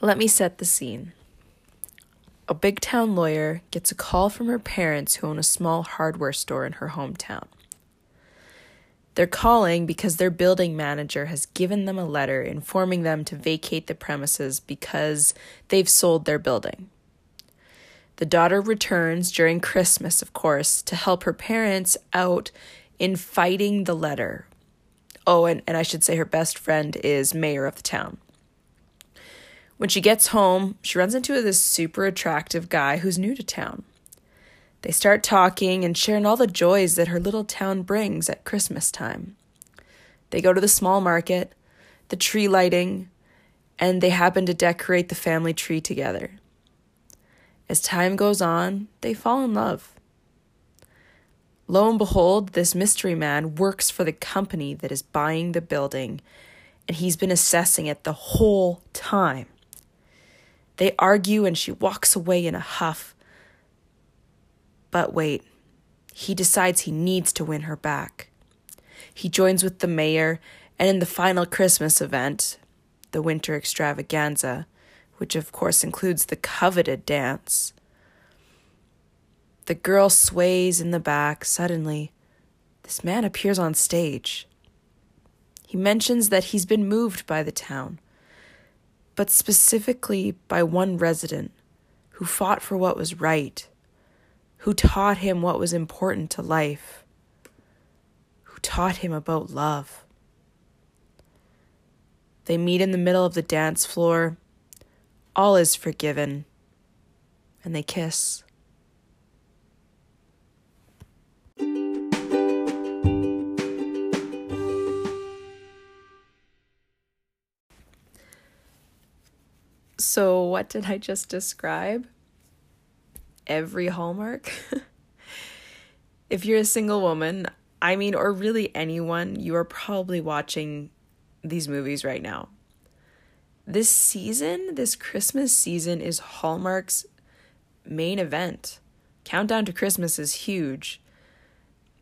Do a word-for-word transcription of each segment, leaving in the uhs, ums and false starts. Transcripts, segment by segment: Let me set the scene. A big-town lawyer gets a call from her parents who own a small hardware store in her hometown. They're calling because their building manager has given them a letter informing them to vacate the premises because they've sold their building. The daughter returns during Christmas, of course, to help her parents out in fighting the letter. Oh, and, and I should say her best friend is mayor of the town. When she gets home, she runs into this super attractive guy who's new to town. They start talking and sharing all the joys that her little town brings at Christmas time. They go to the small market, the tree lighting, and they happen to decorate the family tree together. As time goes on, they fall in love. Lo and behold, this mystery man works for the company that is buying the building, and he's been assessing it the whole time. They argue and she walks away in a huff. But wait, he decides he needs to win her back. He joins with the mayor, and in the final Christmas event, the winter extravaganza, which of course includes the coveted dance, the girl sways in the back. Suddenly, this man appears on stage. He mentions that he's been moved by the town, but specifically by one resident who fought for what was right, who taught him what was important to life, who taught him about love. They meet in the middle of the dance floor. All is forgiven, and they kiss. So, what did I just describe? Every Hallmark. If you're a single woman, I mean, or really anyone, you are probably watching these movies right now. This season, this Christmas season, is Hallmark's main event. Countdown to Christmas is huge.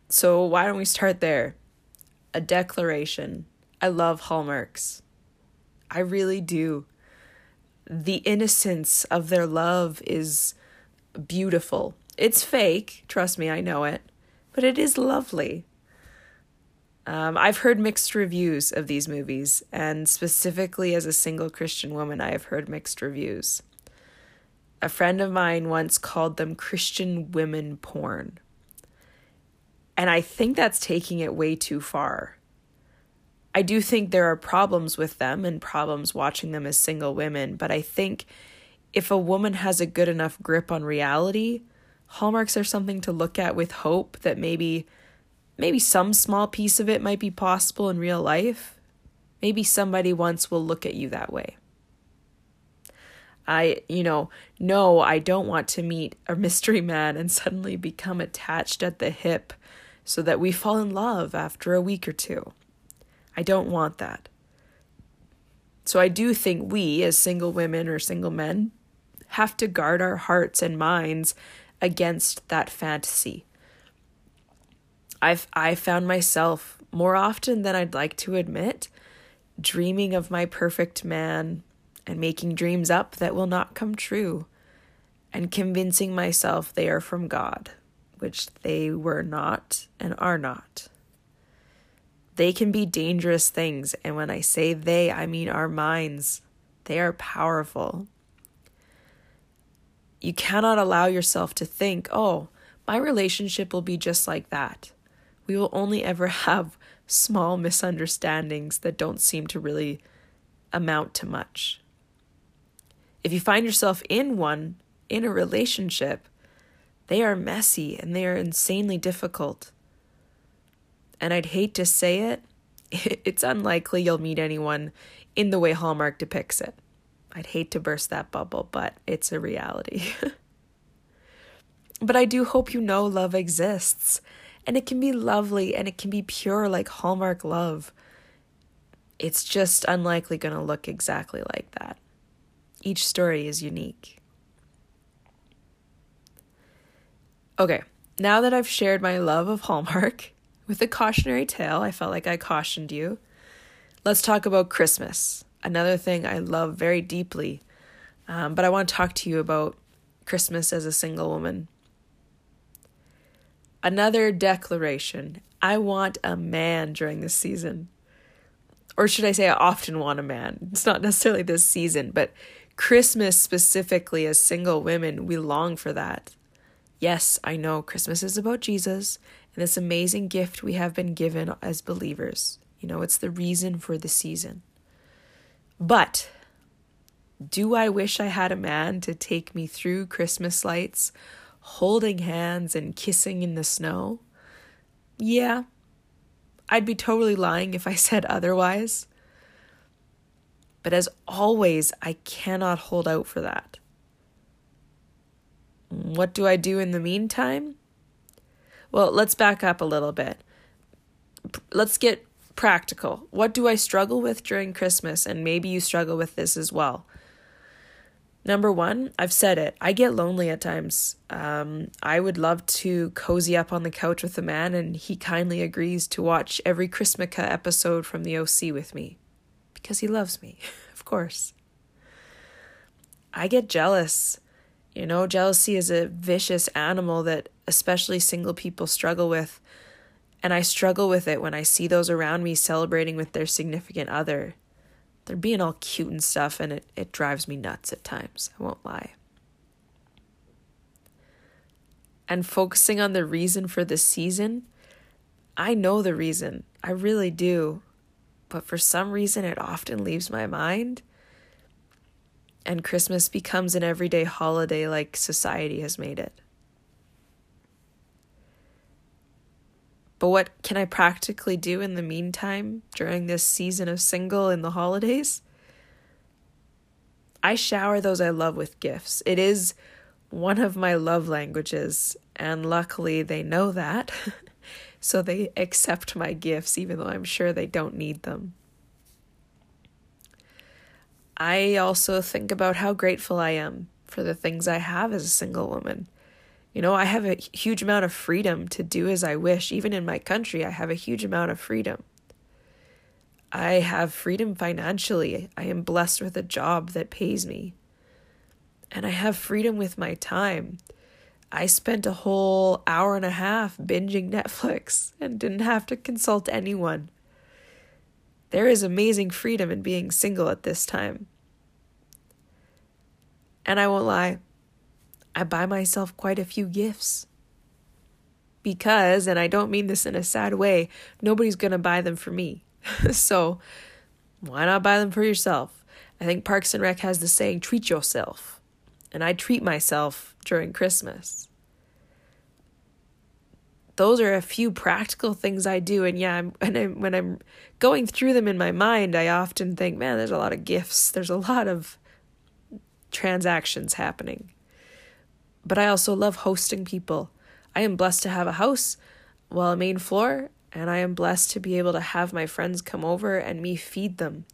So why don't we start there? A declaration. I love Hallmarks. I really do. The innocence of their love is beautiful. It's fake, trust me, I know it, but it is lovely. Um, I've heard mixed reviews of these movies, and specifically as a single Christian woman, I have heard mixed reviews. A friend of mine once called them Christian women porn, and I think that's taking it way too far. I do think there are problems with them and problems watching them as single women, but I think if a woman has a good enough grip on reality, Hallmarks are something to look at with hope that maybe maybe some small piece of it might be possible in real life. Maybe somebody once will look at you that way. I, you know, no, I don't want to meet a mystery man and suddenly become attached at the hip so that we fall in love after a week or two. I don't want that. So I do think we, as single women or single men, have to guard our hearts and minds against that fantasy. I've I found myself, more often than I'd like to admit, dreaming of my perfect man and making dreams up that will not come true and convincing myself they are from God, which they were not and are not. They can be dangerous things, and when I say they, I mean our minds. They are powerful. You cannot allow yourself to think, oh, my relationship will be just like that. We will only ever have small misunderstandings that don't seem to really amount to much. If you find yourself in one, in a relationship, they are messy and they are insanely difficult. And I'd hate to say it, it's unlikely you'll meet anyone in the way Hallmark depicts it. I'd hate to burst that bubble, but it's a reality. But I do hope you know love exists. And it can be lovely and it can be pure like Hallmark love. It's just unlikely going to look exactly like that. Each story is unique. Okay, now that I've shared my love of Hallmark with a cautionary tale, I felt like I cautioned you, let's talk about Christmas. Another thing I love very deeply, Um, but I want to talk to you about Christmas as a single woman. Another declaration. I want a man during this season. Or should I say I often want a man. It's not necessarily this season, but Christmas specifically as single women, we long for that. Yes, I know Christmas is about Jesus and this amazing gift we have been given as believers. You know, it's the reason for the season. But do I wish I had a man to take me through Christmas lights, holding hands and kissing in the snow? Yeah, I'd be totally lying if I said otherwise. But as always, I cannot hold out for that. What do I do in the meantime? Well, let's back up a little bit. Let's get practical. What do I struggle with during Christmas? And maybe you struggle with this as well. Number one, I've said it. I get lonely at times. Um, I would love to cozy up on the couch with a man, and he kindly agrees to watch every Chrismukkah episode from the O C with me. Because he loves me, of course. I get jealous. You know, jealousy is a vicious animal that especially single people struggle with. And I struggle with it when I see those around me celebrating with their significant other. They're being all cute and stuff, and it, it drives me nuts at times. I won't lie. And focusing on the reason for this season, I know the reason. I really do. But for some reason, it often leaves my mind. And Christmas becomes an everyday holiday like society has made it. But what can I practically do in the meantime during this season of single in the holidays? I shower those I love with gifts. It is one of my love languages, and luckily they know that. So they accept my gifts, even though I'm sure they don't need them. I also think about how grateful I am for the things I have as a single woman. You know, I have a huge amount of freedom to do as I wish. Even in my country, I have a huge amount of freedom. I have freedom financially. I am blessed with a job that pays me. And I have freedom with my time. I spent a whole hour and a half binging Netflix and didn't have to consult anyone. There is amazing freedom in being single at this time. And I won't lie, I buy myself quite a few gifts. Because, and I don't mean this in a sad way, nobody's going to buy them for me. So why not buy them for yourself? I think Parks and Rec has the saying, treat yourself. And I treat myself during Christmas. Those are a few practical things I do. And yeah, I'm, and I'm, when I'm going through them in my mind, I often think, man, there's a lot of gifts. There's a lot of transactions happening. But I also love hosting people. I am blessed to have a house, well, a main floor. And I am blessed to be able to have my friends come over and me feed them.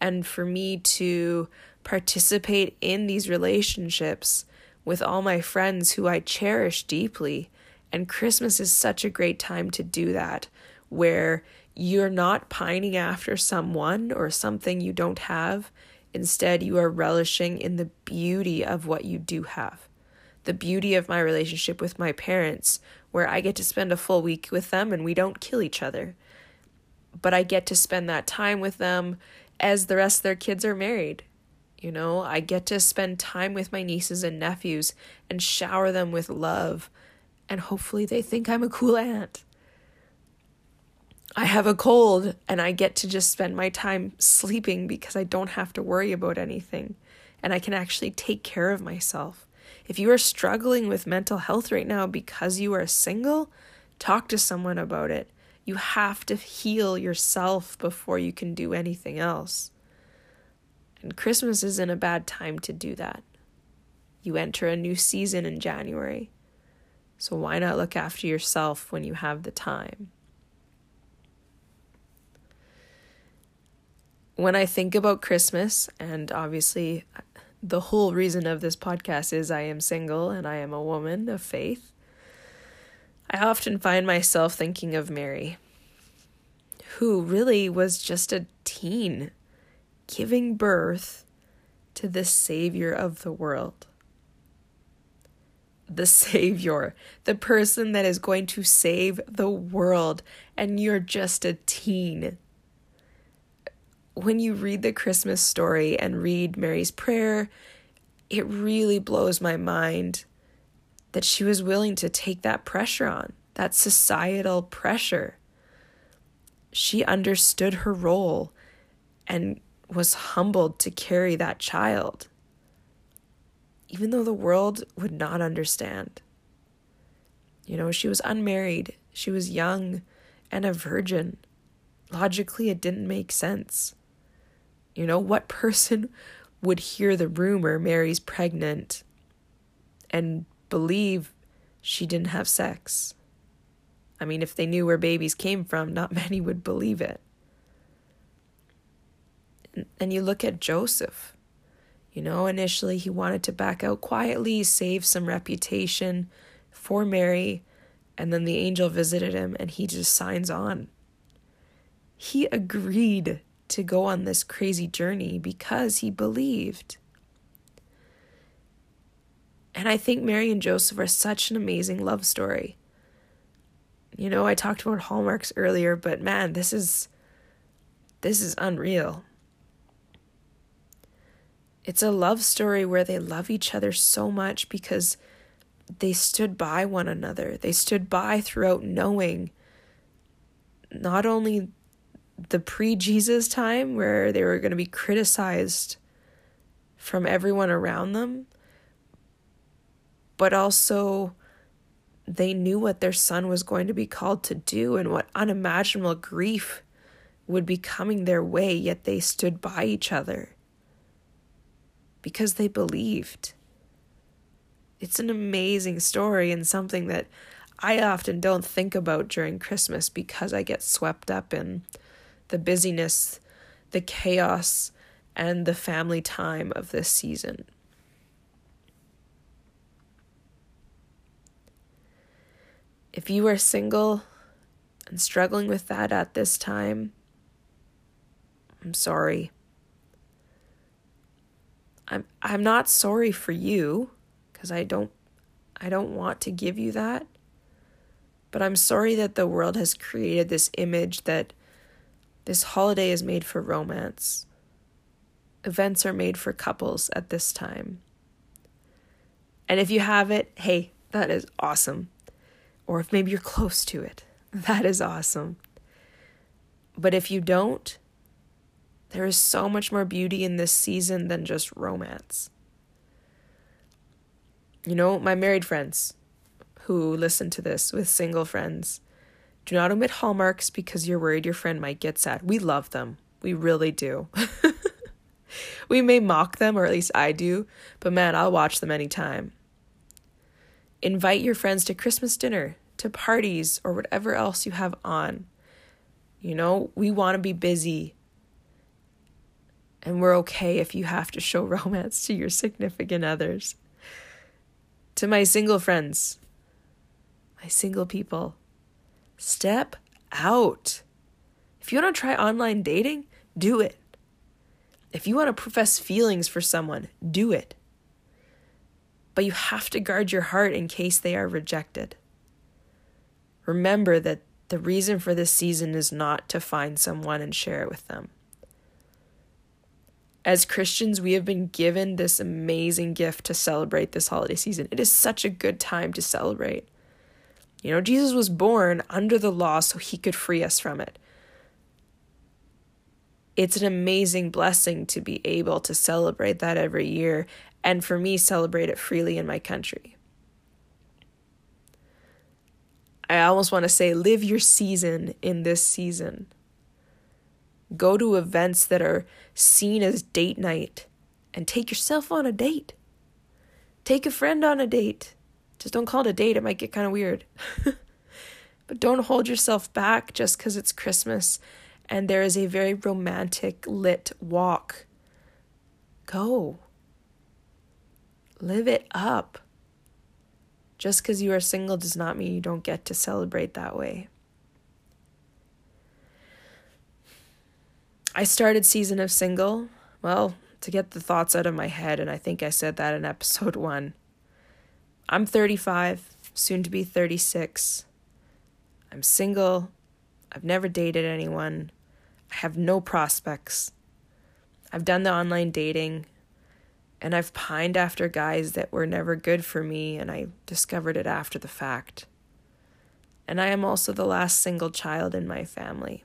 And for me to participate in these relationships with all my friends who I cherish deeply. And Christmas is such a great time to do that, where you're not pining after someone or something you don't have. Instead, you are relishing in the beauty of what you do have. The beauty of my relationship with my parents, where I get to spend a full week with them and we don't kill each other. But I get to spend that time with them as the rest of their kids are married. You know, I get to spend time with my nieces and nephews and shower them with love. And hopefully they think I'm a cool aunt. I have a cold and I get to just spend my time sleeping because I don't have to worry about anything. And I can actually take care of myself. If you are struggling with mental health right now because you are single, talk to someone about it. You have to heal yourself before you can do anything else. And Christmas isn't a bad time to do that. You enter a new season in January. So why not look after yourself when you have the time? When I think about Christmas, and obviously the whole reason of this podcast is I am single and I am a woman of faith, I often find myself thinking of Mary, who really was just a teen, giving birth to the Savior of the world. The Savior, the person that is going to save the world, and you're just a teen. When you read the Christmas story and read Mary's prayer, it really blows my mind that she was willing to take that pressure on, that societal pressure. She understood her role and was humbled to carry that child, even though the world would not understand. You know, she was unmarried, she was young and a virgin. Logically, it didn't make sense. You know, what person would hear the rumor Mary's pregnant and believe she didn't have sex? I mean, if they knew where babies came from, not many would believe it. And you look at Joseph. You know, initially he wanted to back out quietly, save some reputation for Mary, and then the angel visited him and he just signs on. He agreed to go on this crazy journey because he believed. And I think Mary and Joseph are such an amazing love story. You know, I talked about Hallmarks earlier, but man, this is this is unreal. It's a love story where they love each other so much because they stood by one another. They stood by throughout, knowing not only the pre-Jesus time where they were going to be criticized from everyone around them, but also they knew what their son was going to be called to do and what unimaginable grief would be coming their way, yet they stood by each other. Because they believed. It's an amazing story and something that I often don't think about during Christmas because I get swept up in the busyness, the chaos, and the family time of this season. If you are single and struggling with that at this time, I'm sorry. I'm I'm not sorry for you, because I don't I don't want to give you that. But I'm sorry that the world has created this image that this holiday is made for romance. Events are made for couples at this time. And if you have it, hey, that is awesome. Or if maybe you're close to it, that is awesome. But if you don't, there is so much more beauty in this season than just romance. You know, my married friends who listen to this with single friends, do not omit Hallmarks because you're worried your friend might get sad. We love them. We really do. We may mock them, or at least I do, but man, I'll watch them anytime. Invite your friends to Christmas dinner, to parties, or whatever else you have on. You know, we want to be busy. And we're okay if you have to show romance to your significant others. To my single friends, my single people, step out. If you want to try online dating, do it. If you want to profess feelings for someone, do it. But you have to guard your heart in case they are rejected. Remember that the reason for this season is not to find someone and share it with them. As Christians, we have been given this amazing gift to celebrate this holiday season. It is such a good time to celebrate. You know, Jesus was born under the law so he could free us from it. It's an amazing blessing to be able to celebrate that every year, and for me, celebrate it freely in my country. I almost want to say, live your season in this season. Go to events that are seen as date night and take yourself on a date. Take a friend on a date. Just don't call it a date. It might get kind of weird. But don't hold yourself back just because it's Christmas and there is a very romantic lit walk. Go. Live it up. Just because you are single does not mean you don't get to celebrate that way. I started Season of Single, well, to get the thoughts out of my head, and I think I said that in episode one. I'm thirty-five, soon to be thirty-six. I'm single. I've never dated anyone. I have no prospects. I've done the online dating, and I've pined after guys that were never good for me, and I discovered it after the fact. And I am also the last single child in my family.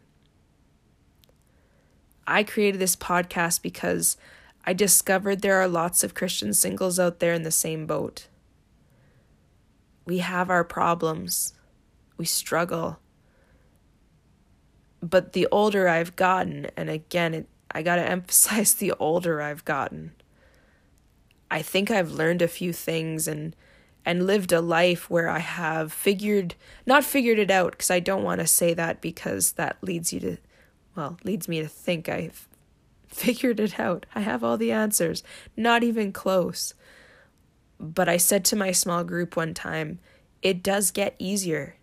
I created this podcast because I discovered there are lots of Christian singles out there in the same boat. We have our problems. We struggle. But the older I've gotten, and again, it, I gotta emphasize the older I've gotten, I think I've learned a few things and and lived a life where I have figured, not figured it out, because I don't want to say that because that leads you to, well, leads me to think I've figured it out. I have all the answers. Not even close. But I said to my small group one time, it does get easier.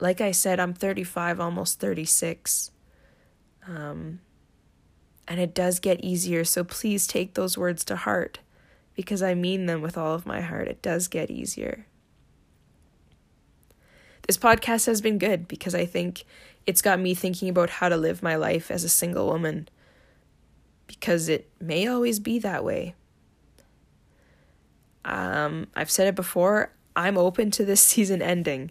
Like I said, I'm thirty-five, almost thirty-six. Um, and it does get easier. So please take those words to heart, because I mean them with all of my heart. It does get easier. This podcast has been good because I think it's got me thinking about how to live my life as a single woman, because it may always be that way. Um, I've said it before, I'm open to this season ending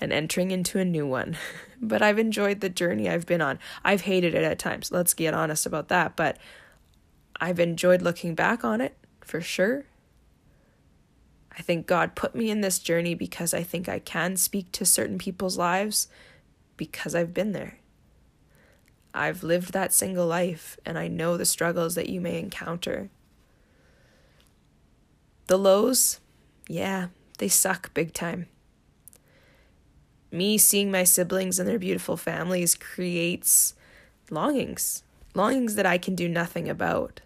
and entering into a new one, but I've enjoyed the journey I've been on. I've hated it at times, let's get honest about that, but I've enjoyed looking back on it. For sure. I think God put me in this journey because I think I can speak to certain people's lives because I've been there. I've lived that single life, and I know the struggles that you may encounter. The lows, yeah, they suck big time. Me seeing my siblings and their beautiful families creates longings, longings that I can do nothing about.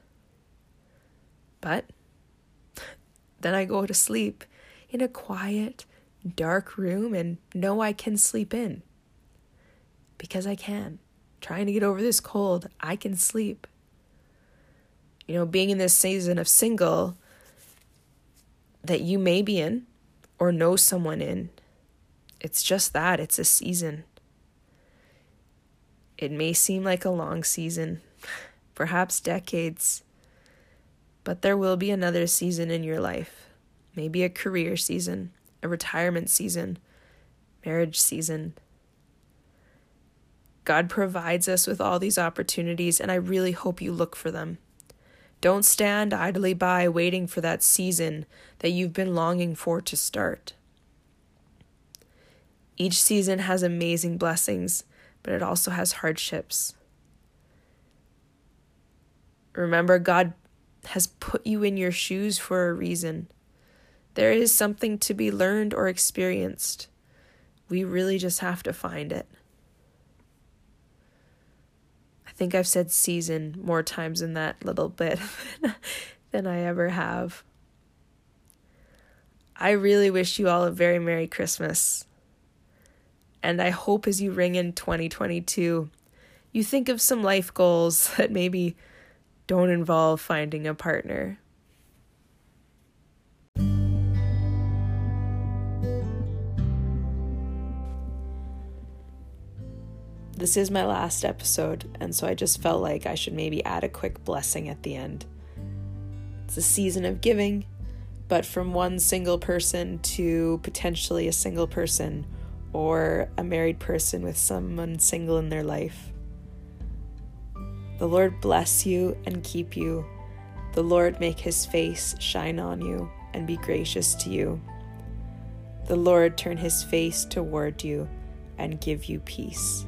But then I go to sleep in a quiet, dark room and know I can sleep in. Because I can. Trying to get over this cold, I can sleep. You know, being in this season of single that you may be in or know someone in, it's just that. It's a season. It may seem like a long season, perhaps decades. But there will be another season in your life. Maybe a career season, a retirement season, marriage season. God provides us with all these opportunities, and I really hope you look for them. Don't stand idly by waiting for that season that you've been longing for to start. Each season has amazing blessings, but it also has hardships. Remember, God has put you in your shoes for a reason. There is something to be learned or experienced. We really just have to find it. I think I've said season more times in that little bit than I ever have. I really wish you all a very Merry Christmas. And I hope as you ring in twenty twenty-two, you think of some life goals that maybe don't involve finding a partner. This is my last episode, and so I just felt like I should maybe add a quick blessing at the end. It's a season of giving, but from one single person to potentially a single person or a married person with someone single in their life. The Lord bless you and keep you. The Lord make his face shine on you and be gracious to you. The Lord turn his face toward you and give you peace.